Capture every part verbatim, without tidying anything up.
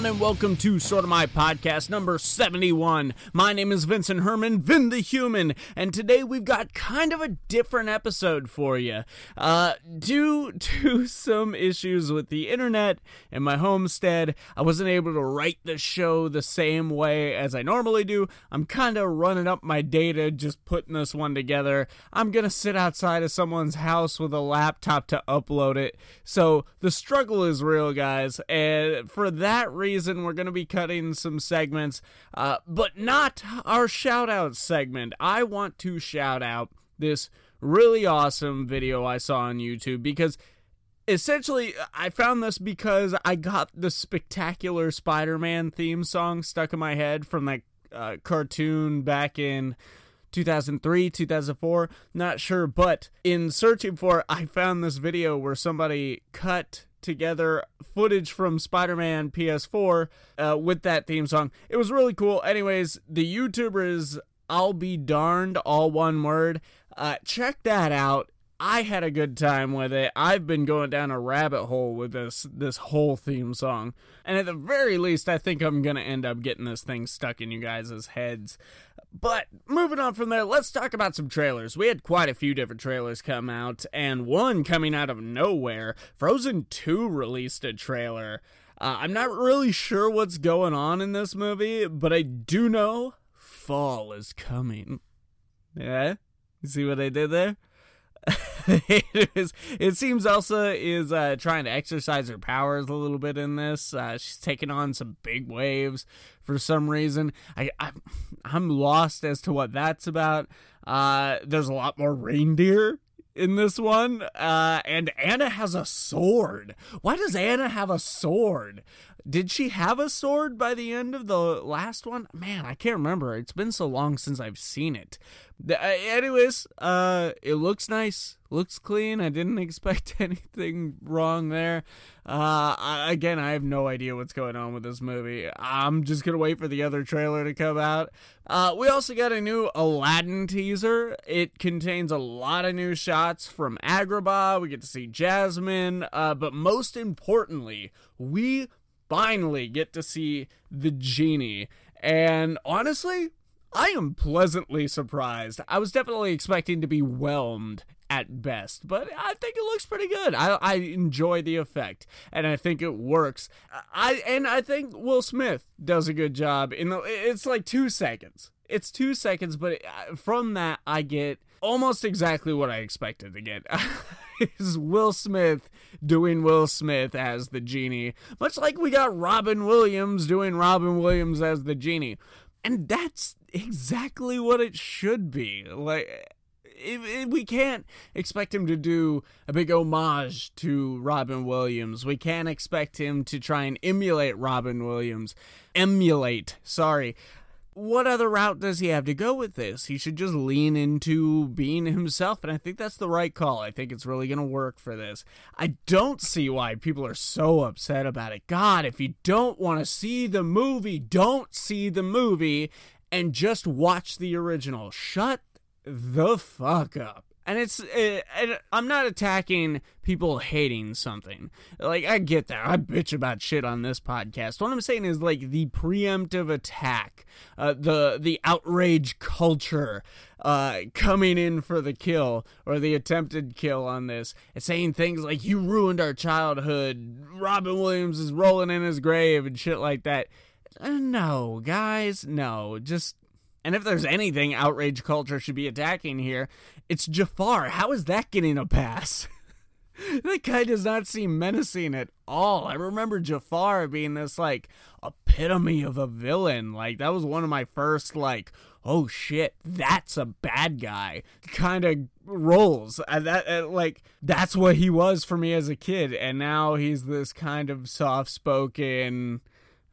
everyone, and welcome to Sorta My Podcast number seventy-one. My name is Vincent Herman, Vin the Human, and today we've got kind of a different episode for you. Uh, due to some issues with the internet and my homestead, I wasn't able to write the show the same way as I normally do. I'm kind of running up my data, just putting this one together. I'm going to sit outside of someone's house with a laptop to upload it, so the struggle is real, guys, and for that reason, we're going to be cutting some segments, uh, but not our shout-out segment. I want to shout out this really awesome video I saw on YouTube, because essentially, I found this because I got the Spectacular Spider-Man theme song stuck in my head from that uh, cartoon back in two thousand three, two thousand four, not sure, but in searching for it, I found this video where somebody cut together footage from Spider-Man P S four uh, with that theme song. It was really cool. Anyways, the YouTuber is I'll Be Darned, all one word. Uh, check that out. I had a good time with it. I've been going down a rabbit hole with this this whole theme song. And at the very least, I think I'm going to end up getting this thing stuck in you guys' heads. But moving on from there, let's talk about some trailers. We had quite a few different trailers come out, and one coming out of nowhere. Frozen two released a trailer. Uh, I'm not really sure what's going on in this movie, but I do know fall is coming. Yeah? You see what I did there? it, is, it seems Elsa is uh, trying to exercise her powers a little bit in this. Uh, she's taking on some big waves for some reason. I, I, I'm lost as to what that's about. Uh, there's a lot more reindeer in this one. Uh, and Anna has a sword. Why does Anna have a sword? Did she have a sword by the end of the last one? Man, I can't remember. It's been so long since I've seen it. Anyways, uh, it looks nice. Looks clean. I didn't expect anything wrong there. Uh, I, again, I have no idea what's going on with this movie. I'm just going to wait for the other trailer to come out. Uh, we also got a new Aladdin teaser. It contains a lot of new shots from Agrabah. We get to see Jasmine. Uh, but most importantly, we finally get to see the genie. And honestly, I am pleasantly surprised. I was definitely expecting to be whelmed at best, but I think it looks pretty good. I, I enjoy the effect, and I think it works. I and I think Will Smith does a good job. In the, it's like two seconds. It's two seconds, but from that, I get almost exactly what I expected to get. Is Will Smith doing Will Smith as the genie, much like we got Robin Williams doing Robin Williams as the genie. And that's exactly what it should be. Like, it, it, we can't expect him to do a big homage to Robin Williams. We can't expect him to try and emulate Robin Williams. Emulate, sorry. What other route does he have to go with this? He should just lean into being himself, and I think that's the right call. I think it's really going to work for this. I don't see why people are so upset about it. God, if you don't want to see the movie, don't see the movie, and just watch the original. Shut the fuck up. And it's, it, it, I'm not attacking people hating something. Like, I get that. I bitch about shit on this podcast. What I'm saying is, like, the preemptive attack, uh, the the outrage culture uh, coming in for the kill or the attempted kill on this. It's saying things like, you ruined our childhood. Robin Williams is rolling in his grave and shit like that. Uh, no, guys, no. Just... And if there's anything outrage culture should be attacking here, it's Jafar. How is that getting a pass? That guy does not seem menacing at all. I remember Jafar being this, like, epitome of a villain. Like, that was one of my first, like, oh shit, that's a bad guy kind of roles. And that, and like, that's what he was for me as a kid. And now he's this kind of soft-spoken,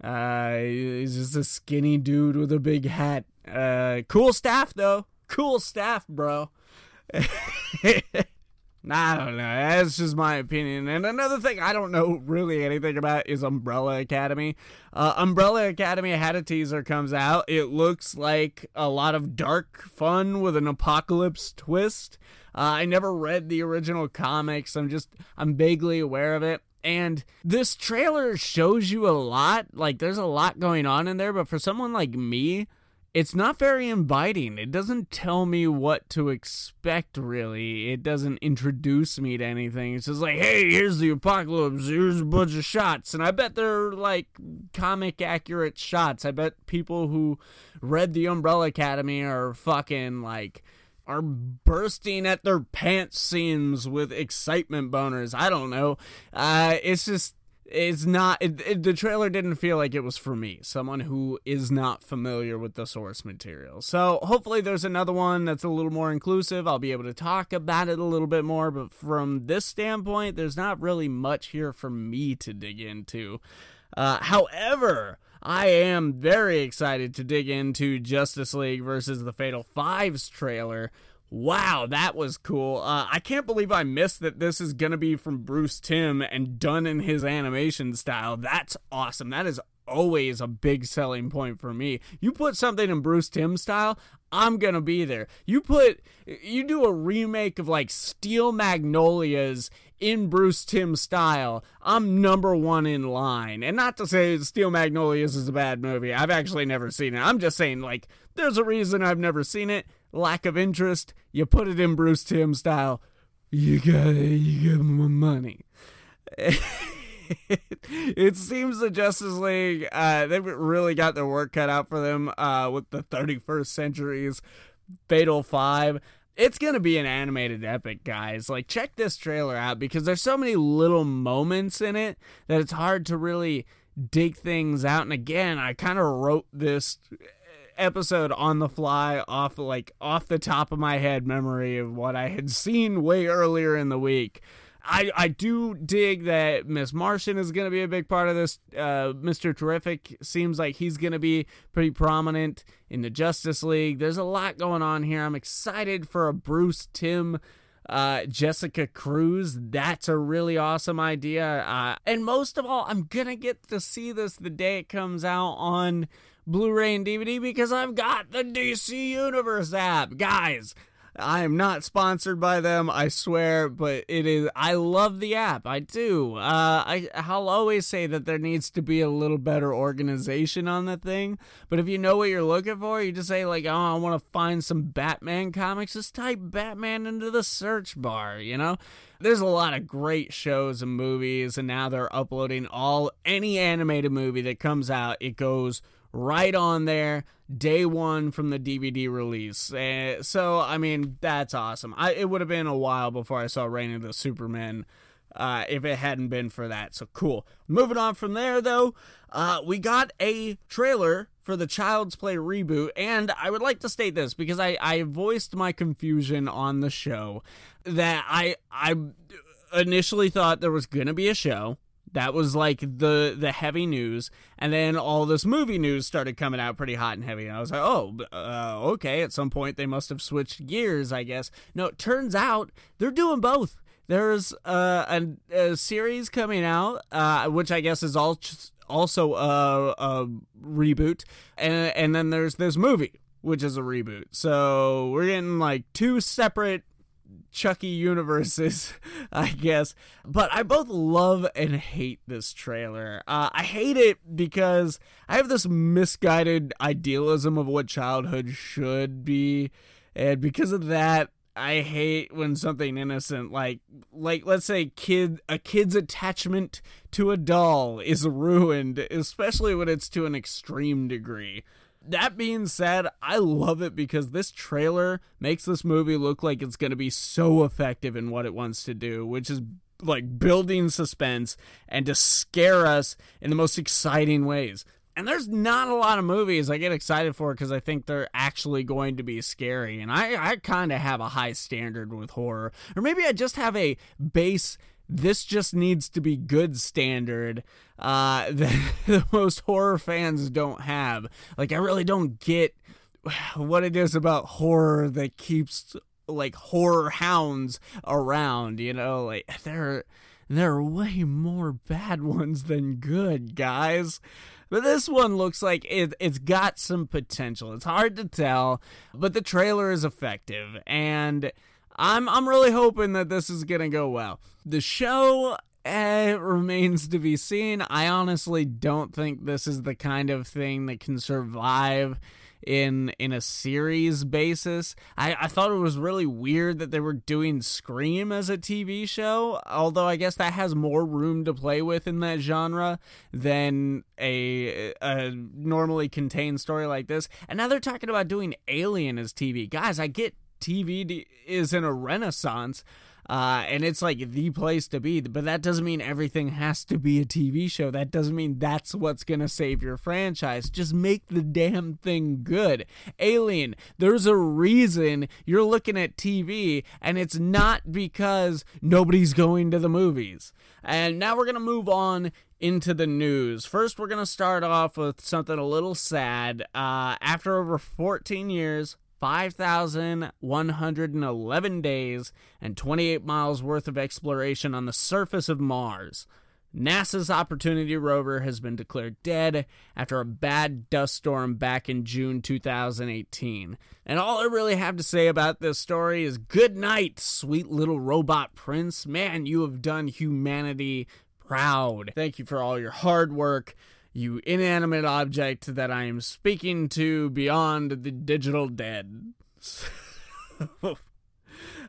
uh, he's just a skinny dude with a big hat. Uh, cool staff though. Cool staff, bro. I don't know. That's just my opinion. And another thing I don't know really anything about is Umbrella Academy. Uh, Umbrella Academy had a teaser comes out. It looks like a lot of dark fun with an apocalypse twist. Uh, I never read the original comics. I'm just, I'm vaguely aware of it. And this trailer shows you a lot. Like, there's a lot going on in there, but for someone like me, it's not very inviting. It doesn't tell me what to expect, really. It doesn't introduce me to anything. It's just like, hey, here's the apocalypse. Here's a bunch of shots. And I bet they're, like, comic-accurate shots. I bet people who read the Umbrella Academy are fucking, like... are bursting at their pants seams with excitement boners. I don't know. Uh, it's just, it's not, it, it, the trailer didn't feel like it was for me, someone who is not familiar with the source material. So hopefully there's another one that's a little more inclusive. I'll be able to talk about it a little bit more, but from this standpoint, there's not really much here for me to dig into. Uh, however, I am very excited to dig into Justice League versus the Fatal Five's trailer. Wow, that was cool. Uh, I can't believe I missed that this is going to be from Bruce Timm and done in his animation style. That's awesome. That is always a big selling point for me. You put something in Bruce Timm style, I'm going to be there. You put, you do a remake of like Steel Magnolias in Bruce Timm style, I'm number one in line. And not to say Steel Magnolias is a bad movie. I've actually never seen it. I'm just saying, like, there's a reason I've never seen it. Lack of interest. You put it in Bruce Timm style, you got you got more money. It seems the Justice League, uh, they've really got their work cut out for them uh, with the thirty-first Century's Fatal Five. It's going to be an animated epic, guys. Like, check this trailer out because there's so many little moments in it that it's hard to really dig things out. And again, I kind of wrote this episode on the fly off, like, off the top of my head memory of what I had seen way earlier in the week. I, I do dig that Miss Martian is going to be a big part of this. Uh, Mister Terrific seems like he's going to be pretty prominent in the Justice League. There's a lot going on here. I'm excited for a Bruce Timm, uh, Jessica Cruz. That's a really awesome idea. Uh, and most of all, I'm going to get to see this the day it comes out on Blu-ray and D V D because I've got the D C Universe app. Guys, I am not sponsored by them, I swear, but it is, I love the app, I do. Uh, I, I'll always say that there needs to be a little better organization on the thing, but if you know what you're looking for, you just say, like, oh, I want to find some Batman comics, just type Batman into the search bar, you know? There's a lot of great shows and movies, and now they're uploading all, any animated movie that comes out, it goes right on there, day one from the D V D release. Uh, so, I mean, that's awesome. I, it would have been a while before I saw Reign of the Superman uh, if it hadn't been for that. So, cool. Moving on from there, though, uh, we got a trailer for the Child's Play reboot, and I would like to state this because I, I voiced my confusion on the show that I, I initially thought there was going to be a show. That was, like, the, the heavy news. And then all this movie news started coming out pretty hot and heavy. And I was like, oh, uh, okay, at some point they must have switched gears, I guess. No, it turns out they're doing both. There's uh, a, a series coming out, uh, which I guess is all also a, a reboot. And, and then there's this movie, which is a reboot. So we're getting, like, two separate Chucky universes, I guess. But I both love and hate this trailer. Uh, I hate it because I have this misguided idealism of what childhood should be. And because of that, I hate when something innocent, like, like let's say kid a kid's attachment to a doll is ruined, especially when it's to an extreme degree. That being said, I love it because this trailer makes this movie look like it's going to be so effective in what it wants to do, which is like building suspense and to scare us in the most exciting ways. And there's not a lot of movies I get excited for because I think they're actually going to be scary. And I, I kind of have a high standard with horror. Or maybe I just have a base, this just needs to be good standard uh, that the most horror fans don't have. Like, I really don't get what it is about horror that keeps, like, horror hounds around, you know? Like, they're... There are way more bad ones than good, guys. But this one looks like it, it's got some potential. It's hard to tell, but the trailer is effective. And I'm I'm really hoping that this is going to go well. The show It remains to be seen. I honestly don't think this is the kind of thing that can survive in in a series basis. I, I thought it was really weird that they were doing Scream as a T V show, although I guess that has more room to play with in that genre than a, a normally contained story like this. And now they're talking about doing Alien as T V. Guys, I get T V is in a renaissance, Uh, and it's like the place to be, but that doesn't mean everything has to be a T V show. That doesn't mean that's what's going to save your franchise. Just make the damn thing good. Alien, there's a reason you're looking at T V, and it's not because nobody's going to the movies. And now we're going to move on into the news. First, we're going to start off with something a little sad. Uh, after over fourteen years... five thousand one hundred eleven days and twenty-eight miles worth of exploration on the surface of Mars, NASA's Opportunity rover has been declared dead after a bad dust storm back in June twenty eighteen. And all I really have to say about this story is good night, sweet little robot prince. Man, you have done humanity proud. Thank you for all your hard work, you inanimate object that I am speaking to beyond the digital dead.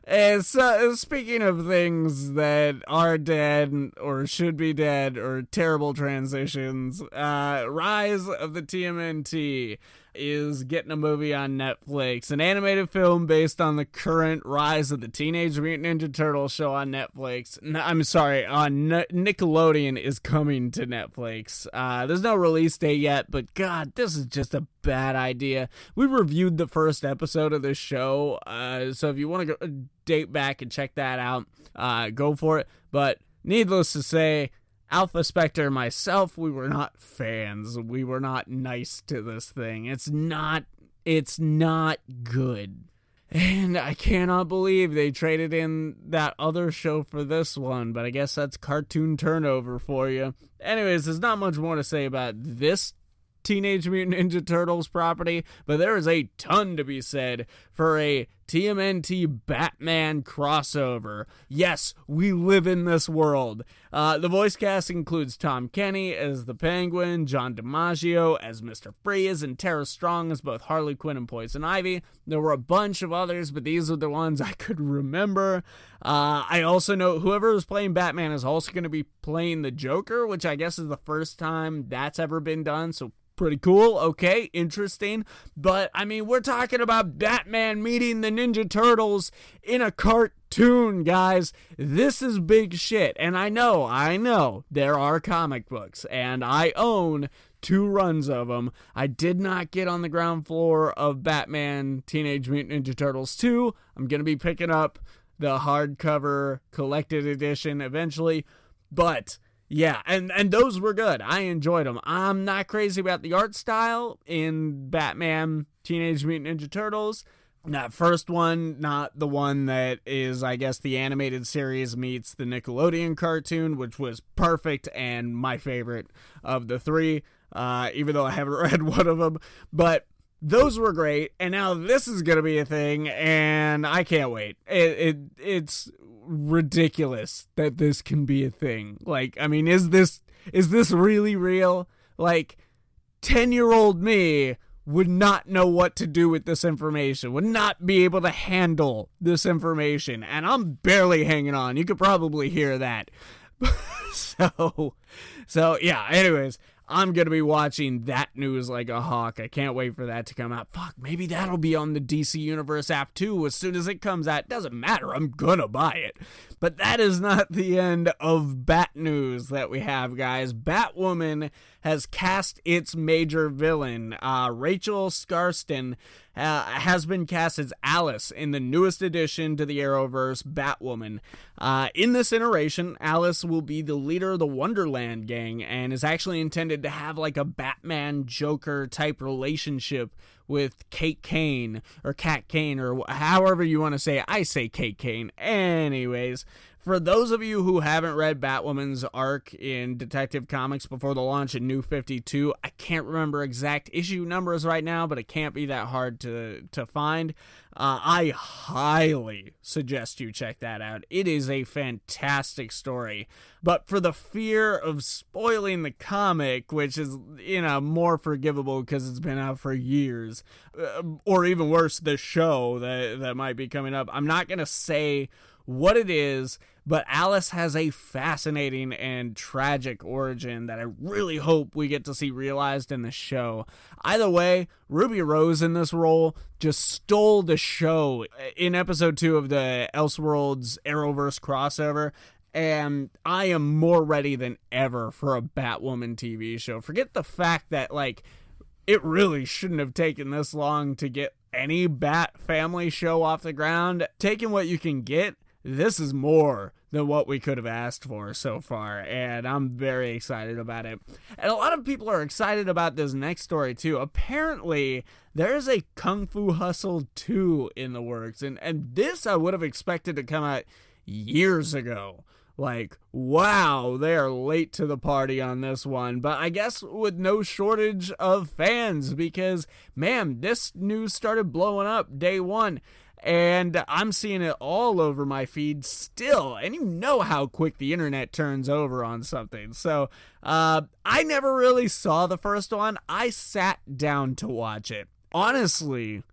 And so, speaking of things that are dead or should be dead or terrible transitions, uh, Rise of the T M N T is getting a movie on Netflix, an animated film based on the current Rise of the Teenage Mutant Ninja Turtles show on Netflix. No, I'm sorry, on uh, Nickelodeon is coming to Netflix. Uh, there's no release date yet, but God, this is just a bad idea. We reviewed the first episode of this show, uh, so if you want to go date back and check that out, uh, go for it. But needless to say, Alpha Spectre and myself, we were not fans. We were not nice to this thing. It's not, it's not good. And I cannot believe they traded in that other show for this one, but I guess that's cartoon turnover for you. Anyways, there's not much more to say about this Teenage Mutant Ninja Turtles property, but there is a ton to be said for a T M N T Batman crossover. Yes, we live in this world. Uh, the voice cast includes Tom Kenny as the Penguin, John DiMaggio as Mister Freeze, and Tara Strong as both Harley Quinn and Poison Ivy. There were a bunch of others, but these are the ones I could remember. Uh, I also know whoever is playing Batman is also going to be playing the Joker, which I guess is the first time that's ever been done, so pretty cool. Okay, interesting. But I mean, we're talking about Batman meeting the Ninja Turtles in a cartoon, guys. This is big shit. And I know, I know there are comic books, and I own two runs of them. I did not get on the ground floor of Batman Teenage Mutant Ninja Turtles two. I'm gonna be picking up the hardcover collected edition eventually, but yeah, and, and those were good. I enjoyed them. I'm not crazy about the art style in Batman Teenage Mutant Ninja Turtles. That first one, not the one that is, I guess, the animated series meets the Nickelodeon cartoon, which was perfect and my favorite of the three, uh, even though I haven't read one of them. But those were great, and now this is going to be a thing, and I can't wait. It, it It's ridiculous that this can be a thing. Like, I mean, is this is this really real? Like, ten-year-old me would not know what to do with this information, would not be able to handle this information, and I'm barely hanging on. You could probably hear that. so, so, yeah, anyways, I'm going to be watching that news like a hawk. I can't wait for that to come out. Fuck, maybe that'll be on the D C Universe app too as soon as it comes out. It doesn't matter. I'm going to buy it. But that is not the end of Bat news that we have, guys. Batwoman has cast its major villain. Uh, Rachel Scarston uh, has been cast as Alice in the newest addition to the Arrowverse, Batwoman. Uh, in this iteration, Alice will be the leader of the Wonderland gang and is actually intended to have like a Batman-Joker type relationship with Kate Kane, or Cat Kane, or however you want to say it. I say Kate Kane. Anyways, For those of you who haven't read Batwoman's arc in Detective Comics before the launch in New fifty-two, I can't remember exact issue numbers right now, but it can't be that hard to, to find. Uh, I highly suggest you check that out. It is a fantastic story. But for the fear of spoiling the comic, which is, you know, more forgivable because it's been out for years, uh, or even worse, the show that, that might be coming up, I'm not going to say what it is, but Alice has a fascinating and tragic origin that I really hope we get to see realized in the show. Either way, Ruby Rose in this role just stole the show in episode two of the Elseworlds Arrowverse crossover, and I am more ready than ever for a Batwoman T V show. Forget the fact that, like, it really shouldn't have taken this long to get any Bat family show off the ground. Taking what you can get, this is more than what we could have asked for so far, and I'm very excited about it. And a lot of people are excited about this next story, too. Apparently, there's a Kung Fu Hustle two in the works, and, and this I would have expected to come out years ago. Like, wow, they are late to the party on this one, but I guess with no shortage of fans, because, man, this news started blowing up day one. And I'm seeing it all over my feed still. And you know how quick the internet turns over on something. So uh, I never really saw the first one. I sat down to watch it. Honestly,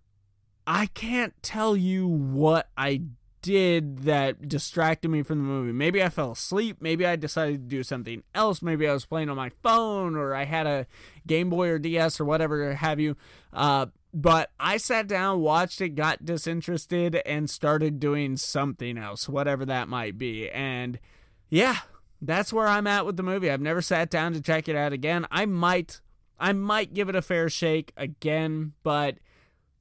I can't tell you what I did that distracted me from the movie. Maybe I fell asleep. Maybe I decided to do something else. Maybe I was playing on my phone, or I had a Game Boy or D S or whatever have you. Uh, But I sat down, watched it, got disinterested, and started doing something else, whatever that might be. And yeah, that's where I'm at with the movie. I've never sat down to check it out again. I might, I might give it a fair shake again, but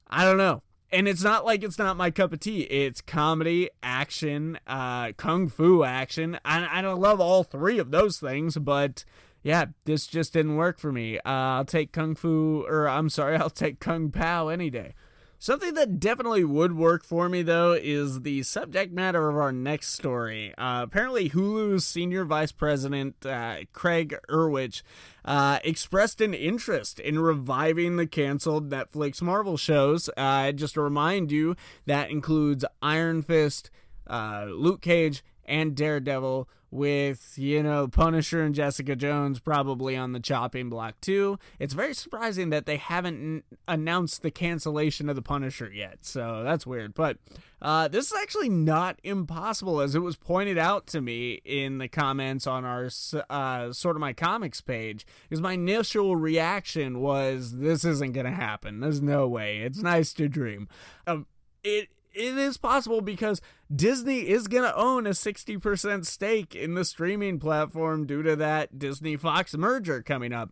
I don't know. And it's not like it's not my cup of tea. It's comedy, action, uh, kung fu action. I, I don't love all three of those things, but yeah, this just didn't work for me. Uh, I'll take Kung Fu, or I'm sorry, I'll take Kung Pao any day. Something that definitely would work for me, though, is the subject matter of our next story. Uh, apparently, Hulu's senior vice president, uh, Craig Erwich, uh, expressed an interest in reviving the canceled Netflix Marvel shows. Uh, just to remind you, that includes Iron Fist, uh, Luke Cage, and Daredevil, with, you know, Punisher and Jessica Jones probably on the chopping block too. It's very surprising that they haven't n- announced the cancellation of the Punisher yet, so that's weird. But uh, this is actually not impossible, as it was pointed out to me in the comments on our uh, Sorta My Comics page, because my initial reaction was, this isn't going to happen. There's no way. It's nice to dream. Uh, it It is possible, because Disney is going to own a sixty percent stake in the streaming platform due to that Disney-Fox merger coming up.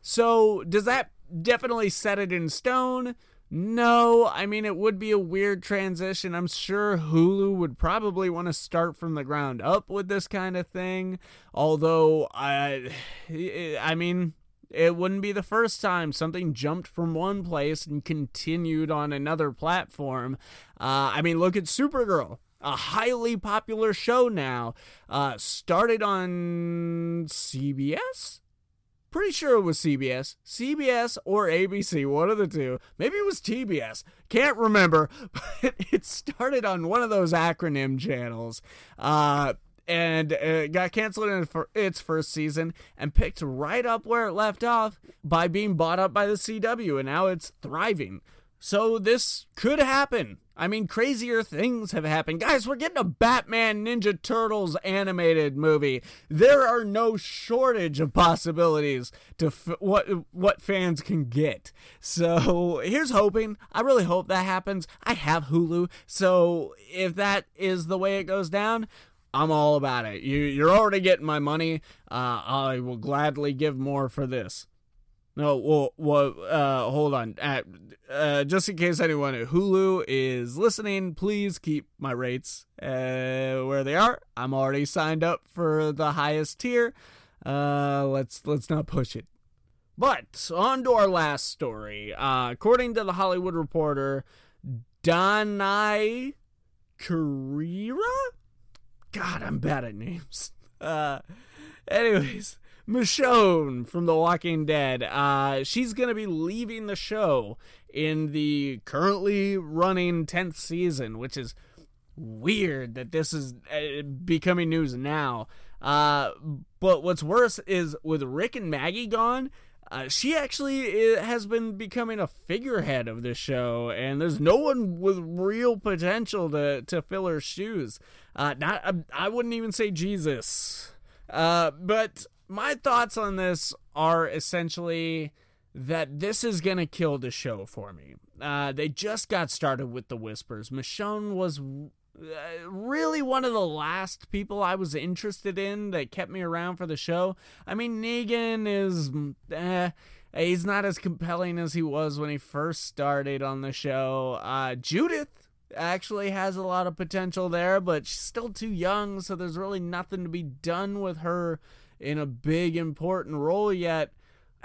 So does that definitely set it in stone? No, I mean, it would be a weird transition. I'm sure Hulu would probably want to start from the ground up with this kind of thing. Although, I, I mean, it wouldn't be the first time something jumped from one place and continued on another platform. Uh, I mean, look at Supergirl, a highly popular show now. Uh, started on C B S? Pretty sure it was C B S. C B S or A B C, one of the two. Maybe it was T B S. Can't remember. But it started on one of those acronym channels. Uh... And it got canceled in its first season and picked right up where it left off by being bought up by the C W, and now it's thriving. So this could happen. I mean, crazier things have happened. Guys, we're getting a Batman Ninja Turtles animated movie. There are no shortage of possibilities to f- what what fans can get. So here's hoping. I really hope that happens. I have Hulu, so if that is the way it goes down, I'm all about it. You, you're already getting my money. Uh, I will gladly give more for this. No, well, well uh, hold on. Uh, uh, just in case anyone at Hulu is listening, please keep my rates uh, where they are. I'm already signed up for the highest tier. Uh, let's let's not push it. But on to our last story. Uh, according to the Hollywood Reporter, Danai Gurira? God, I'm bad at names. Uh, anyways, Michonne from The Walking Dead. Uh, she's going to be leaving the show in the currently running tenth season, which is weird that this is uh, becoming news now. Uh, but what's worse is with Rick and Maggie gone, uh, she actually has been becoming a figurehead of this show, and there's no one with real potential to, to fill her shoes. Uh, not, I, I wouldn't even say Jesus. Uh, but my thoughts on this are essentially that this is going to kill the show for me. Uh, they just got started with the whispers. Michonne was really one of the last people I was interested in that kept me around for the show. I mean, Negan is, eh, he's not as compelling as he was when he first started on the show. Uh, Judith actually has a lot of potential there, but she's still too young, so there's really nothing to be done with her in a big, important role yet.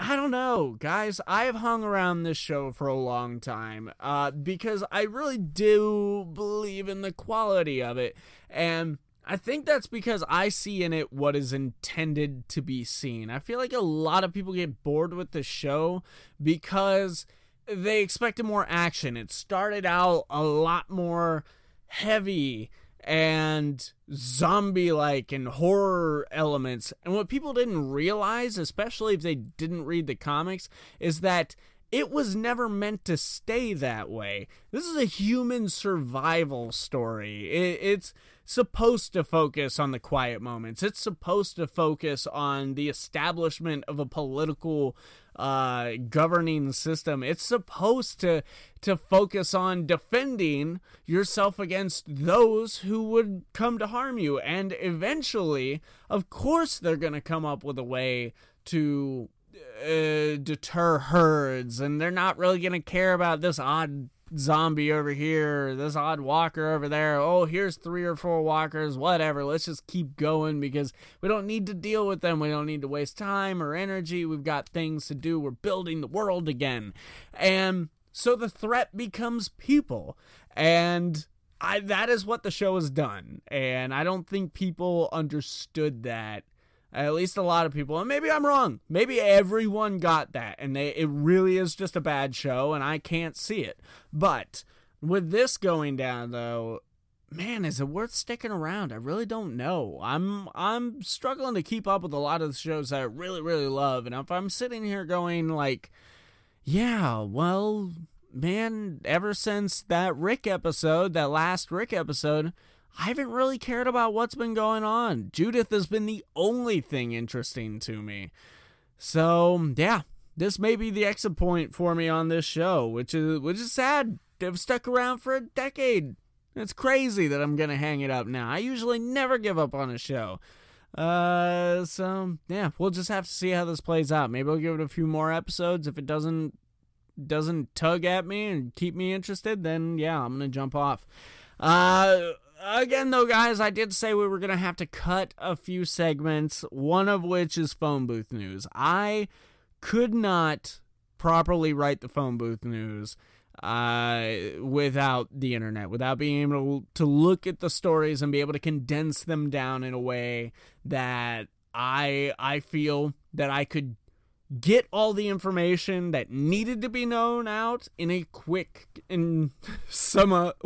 I don't know, guys. I've hung around this show for a long time uh, because I really do believe in the quality of it. And I think that's because I see in it what is intended to be seen. I feel like a lot of people get bored with the show because they expected more action. It started out a lot more heavy and zombie-like and horror elements. And what people didn't realize, especially if they didn't read the comics, is that it was never meant to stay that way. This is a human survival story. It's supposed to focus on the quiet moments. It's supposed to focus on the establishment of a political uh, governing system. It's supposed to, to focus on defending yourself against those who would come to harm you. And eventually, of course, they're going to come up with a way to Uh, deter herds, and they're not really going to care about this odd zombie over here, this odd walker over there. Oh, here's three or four walkers, whatever. Let's just keep going because we don't need to deal with them. We don't need to waste time or energy. We've got things to do. We're building the world again. And so the threat becomes people. And I, that is what the show has done. And I don't think people understood that. At least a lot of people, and maybe I'm wrong. Maybe everyone got that, and they it really is just a bad show, and I can't see it. But with this going down, though, man, is it worth sticking around? I really don't know. I'm I'm struggling to keep up with a lot of the shows that I really, really love, and if I'm sitting here going like, yeah, well, man, ever since that Rick episode, that last Rick episode, I haven't really cared about what's been going on. Judith has been the only thing interesting to me. So, yeah, this may be the exit point for me on this show, which is which is sad. I've stuck around for a decade. It's crazy that I'm going to hang it up now. I usually never give up on a show. Uh, so, yeah, we'll just have to see how this plays out. Maybe I'll give it a few more episodes. If it doesn't, doesn't tug at me and keep me interested, then, yeah, I'm going to jump off. Uh... Again, though, guys, I did say we were going to have to cut a few segments, one of which is phone booth news. I could not properly write the phone booth news uh, without the internet, without being able to look at the stories and be able to condense them down in a way that I I feel that I could get all the information that needed to be known out in a quick and somewhat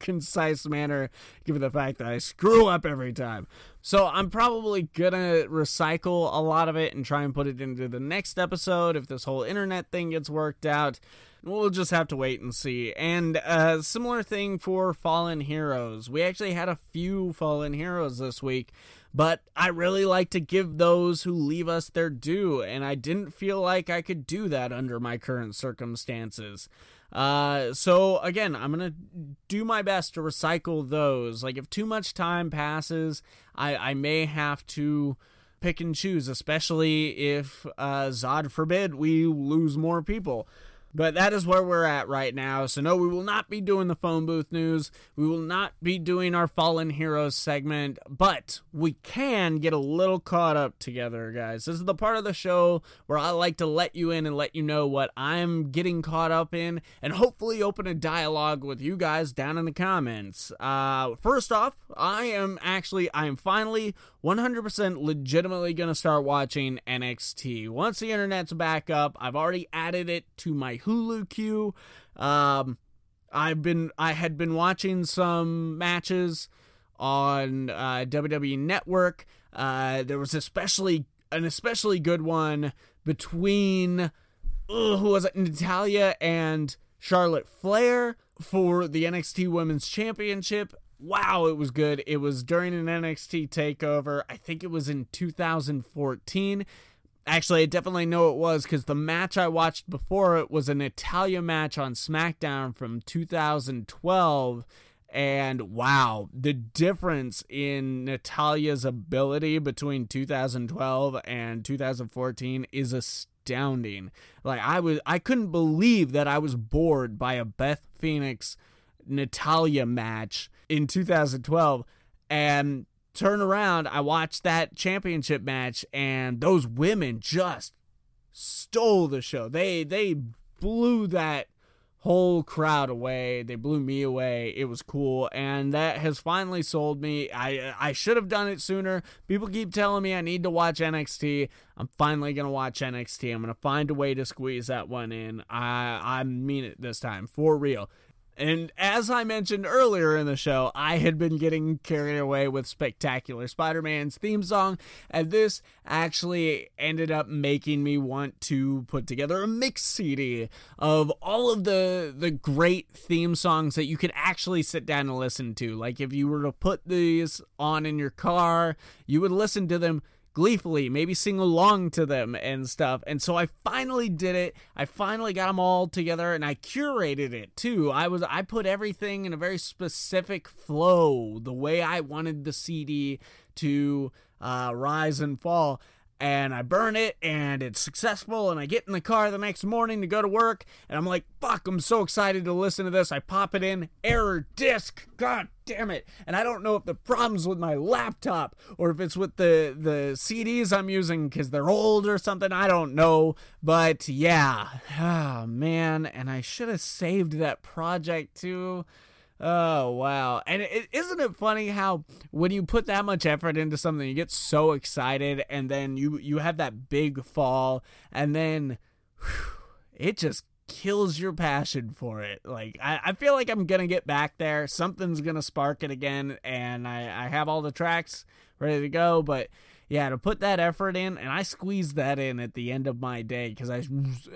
concise manner, given the fact that I screw up every time. So I'm probably going to recycle a lot of it and try and put it into the next episode if this whole internet thing gets worked out. We'll just have to wait and see. And a similar thing for Fallen Heroes. We actually had a few Fallen Heroes this week, but I really like to give those who leave us their due, and I didn't feel like I could do that under my current circumstances. Uh, so, again, I'm going to do my best to recycle those. Like, if too much time passes, I, I may have to pick and choose, especially if, uh, Zod forbid, we lose more people. But that is where we're at right now. So no, we will not be doing the phone booth news. We will not be doing our Fallen Heroes segment, but we can get a little caught up together, guys. This is the part of the show where I like to let you in and let you know what I'm getting caught up in and hopefully open a dialogue with you guys down in the comments. Uh, first off, I am actually, I am finally one hundred percent legitimately going to start watching N X T. Once the internet's back up, I've already added it to my Hulu queue. Um, I've been, I had been watching some matches on uh, W W E Network. Uh, there was especially an especially good one between uh, who was it? Natalya and Charlotte Flair for the N X T Women's Championship. Wow, it was good. It was during an N X T takeover. I think it was in two thousand fourteen. Actually, I definitely know it was because the match I watched before it was an Natalya match on SmackDown from two thousand twelve. And wow, the difference in Natalya's ability between two thousand twelve and two thousand fourteen is astounding. Like I was, I couldn't believe that I was bored by a Beth Phoenix Natalya match in two thousand twelve, and turn around, I watched that championship match, and those women just stole the show. They they blew that whole crowd away. They blew me away. It was cool, and that has finally sold me. I I should have done it sooner. People keep telling me I need to watch N X T. I'm finally going to watch N X T. I'm going to find a way to squeeze that one in. I I mean it this time, for real. And as I mentioned earlier in the show, I had been getting carried away with Spectacular Spider-Man's theme song, and this actually ended up making me want to put together a mix C D of all of the the great theme songs that you could actually sit down and listen to. Like, if you were to put these on in your car, you would listen to them gleefully, maybe sing along to them and stuff. And so I finally did it. I finally got them all together, and I curated it too. I was I put everything in a very specific flow, the way I wanted the C D to uh, rise and fall. And I burn it, and it's successful, and I get in the car the next morning to go to work, and I'm like, fuck, I'm so excited to listen to this. I pop it in, error disc, god damn it. And I don't know if the problem's with my laptop, or if it's with the, the C Ds I'm using, because they're old or something, I don't know. But yeah, oh man, and I should have saved that project too. Oh, wow. And it, isn't it funny how when you put that much effort into something, you get so excited, and then you, you have that big fall, and then whew, it just kills your passion for it. Like, I, I feel like I'm going to get back there. Something's going to spark it again, and I, I have all the tracks ready to go, but yeah, to put that effort in, and I squeezed that in at the end of my day, because I,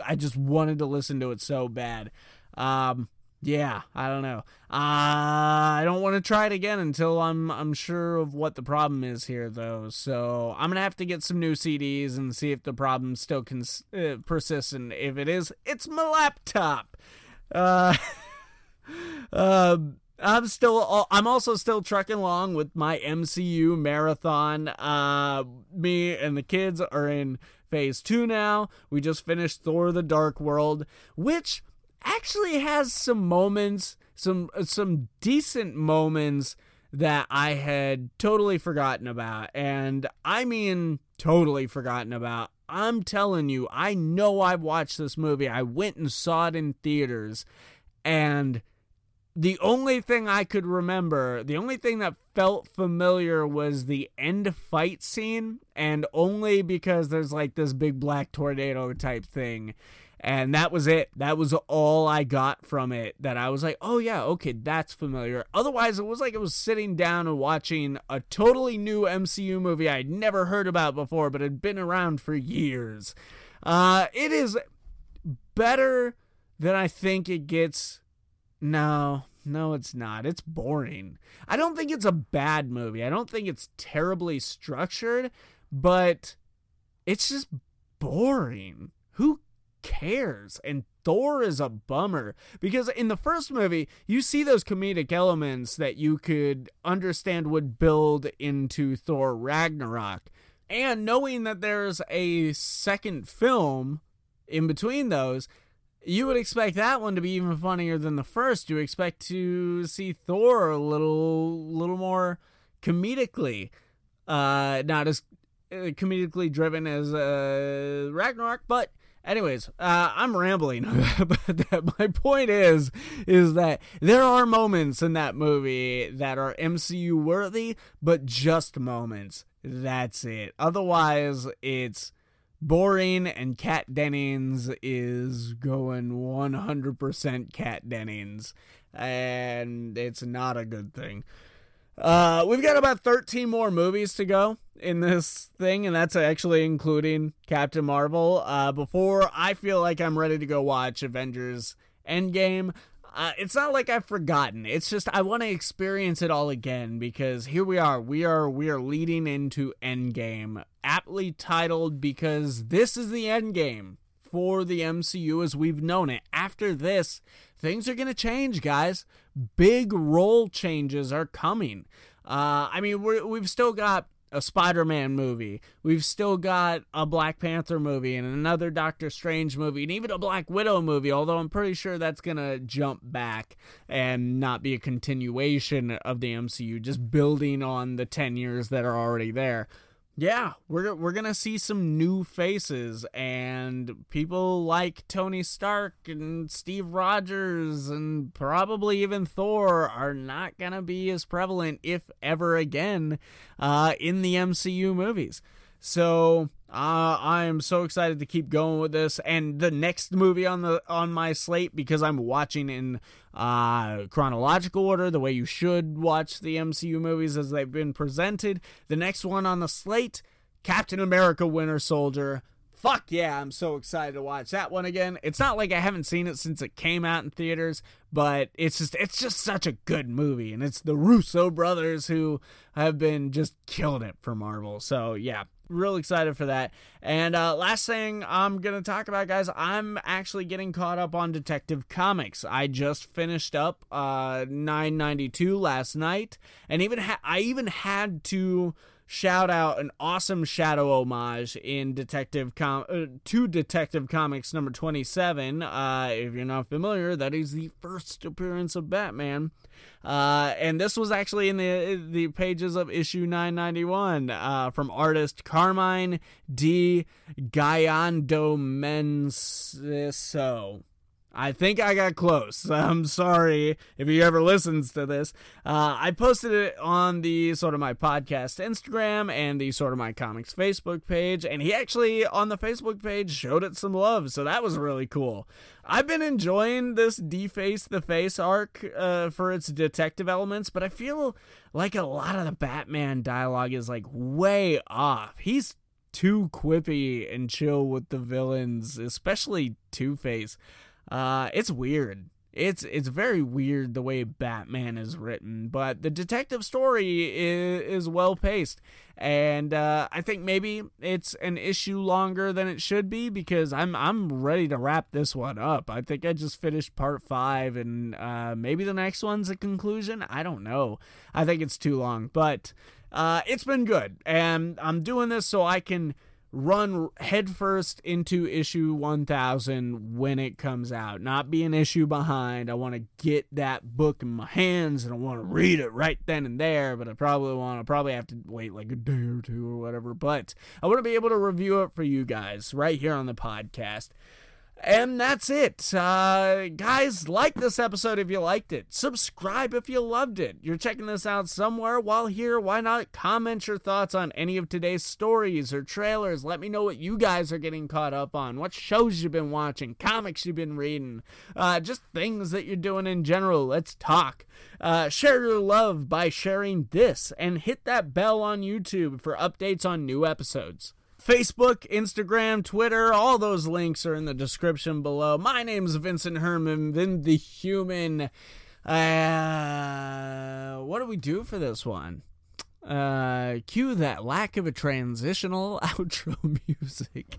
I just wanted to listen to it so bad. Um... Yeah, I don't know. Uh, I don't want to try it again until I'm I'm sure of what the problem is here, though. So I'm going to have to get some new C Ds and see if the problem still can uh, persist. And if it is, it's my laptop. Uh, uh, I'm still. I'm also still trucking along with my M C U marathon. Uh, me and the kids are in phase two now. We just finished Thor: The Dark World, which actually has some moments, some some decent moments that I had totally forgotten about. And I mean totally forgotten about. I'm telling you, I know I've watched this movie. I went and saw it in theaters. And the only thing I could remember, the only thing that felt familiar was the end fight scene. And only because there's like this big black tornado type thing. And that was it. That was all I got from it, that I was like, oh yeah, okay, that's familiar. Otherwise, it was like I was sitting down and watching a totally new M C U movie I'd never heard about before, but had been around for years. Uh, it is better than I think it gets. No, no, it's not. It's boring. I don't think it's a bad movie. I don't think it's terribly structured, but it's just boring. Who cares? And Thor is a bummer, because in the first movie you see those comedic elements that you could understand would build into Thor Ragnarok, and knowing that there's a second film in between those, You would expect that one to be even funnier than the first. You expect to see Thor a little, little more comedically, uh, not as comedically driven as uh, Ragnarok. But anyways, uh, I'm rambling. But my point is, is that there are moments in that movie that are M C U worthy, but just moments. That's it. Otherwise, it's boring, and Kat Dennings is going one hundred percent Kat Dennings, and it's not a good thing. Uh, we've got about thirteen more movies to go in this thing, and that's actually including Captain Marvel. Uh, before I feel like I'm ready to go watch Avengers Endgame. Uh, it's not like I've forgotten. It's just I want to experience it all again, because here we are. We are we are leading into Endgame, aptly titled, because this is the Endgame for the M C U as we've known it. After this, things are going to change, guys. Big role changes are coming. Uh, I mean, we're, we've still got a Spider-Man movie. We've still got a Black Panther movie and another Doctor Strange movie and even a Black Widow movie, although I'm pretty sure that's going to jump back and not be a continuation of the M C U, just building on the ten years that are already there. Yeah, we're we're going to see some new faces and people like Tony Stark and Steve Rogers and probably even Thor are not going to be as prevalent, if ever again, uh, in the M C U movies. So uh, I am so excited to keep going with this. And the next movie on the on my slate, because I'm watching in uh, chronological order, the way you should watch the M C U movies as they've been presented. The next one on the slate, Captain America Winter Soldier. Fuck yeah, I'm so excited to watch that one again. It's not like I haven't seen it since it came out in theaters, but it's just it's just such a good movie, and it's the Russo brothers who have been just killing it for Marvel. So yeah, real excited for that. And uh, last thing I'm going to talk about, guys, I'm actually getting caught up on Detective Comics. I just finished up uh, nine ninety-two last night, and even ha- I even had to shout out an awesome shadow homage in Detective Com- uh, to Detective Comics number twenty-seven. Uh, if you're not familiar, that is the first appearance of Batman. Uh, and this was actually in the the pages of issue nine ninety-one uh, from artist Carmine D. Giandomenso. I think I got close. I'm sorry if he ever listens to this. Uh, I posted it on the Sorta My Podcast Instagram and the Sorta My Comics Facebook page, and he actually, on the Facebook page, showed it some love, so that was really cool. I've been enjoying this Deface the Face arc uh, for its detective elements, but I feel like a lot of the Batman dialogue is, like, way off. He's too quippy and chill with the villains, especially Two-Face. Uh, it's weird. It's it's very weird the way Batman is written, but the detective story is, is well paced, and uh, I think maybe it's an issue longer than it should be, because I'm I'm ready to wrap this one up. I think I just finished part five, and uh, maybe the next one's a conclusion. I don't know. I think it's too long, but uh, it's been good, and I'm doing this so I can run headfirst into issue one thousand when it comes out, not be an issue behind. I want to get that book in my hands, and I want to read it right then and there, but I probably want to probably have to wait like a day or two or whatever, but I want to be able to review it for you guys right here on the podcast. And that's it. Uh, guys, like this episode if you liked it. Subscribe if you loved it. You're checking this out somewhere. While here, why not comment your thoughts on any of today's stories or trailers? Let me know what you guys are getting caught up on, what shows you've been watching, comics you've been reading, uh, just things that you're doing in general. Let's talk. Uh, share your love by sharing this, and hit that bell on YouTube for updates on new episodes. Facebook, Instagram, Twitter, all those links are in the description below. My name is Vincent Herman, Vin the Human. Uh, what do we do for this one? Uh, cue that lack of a transitional outro music.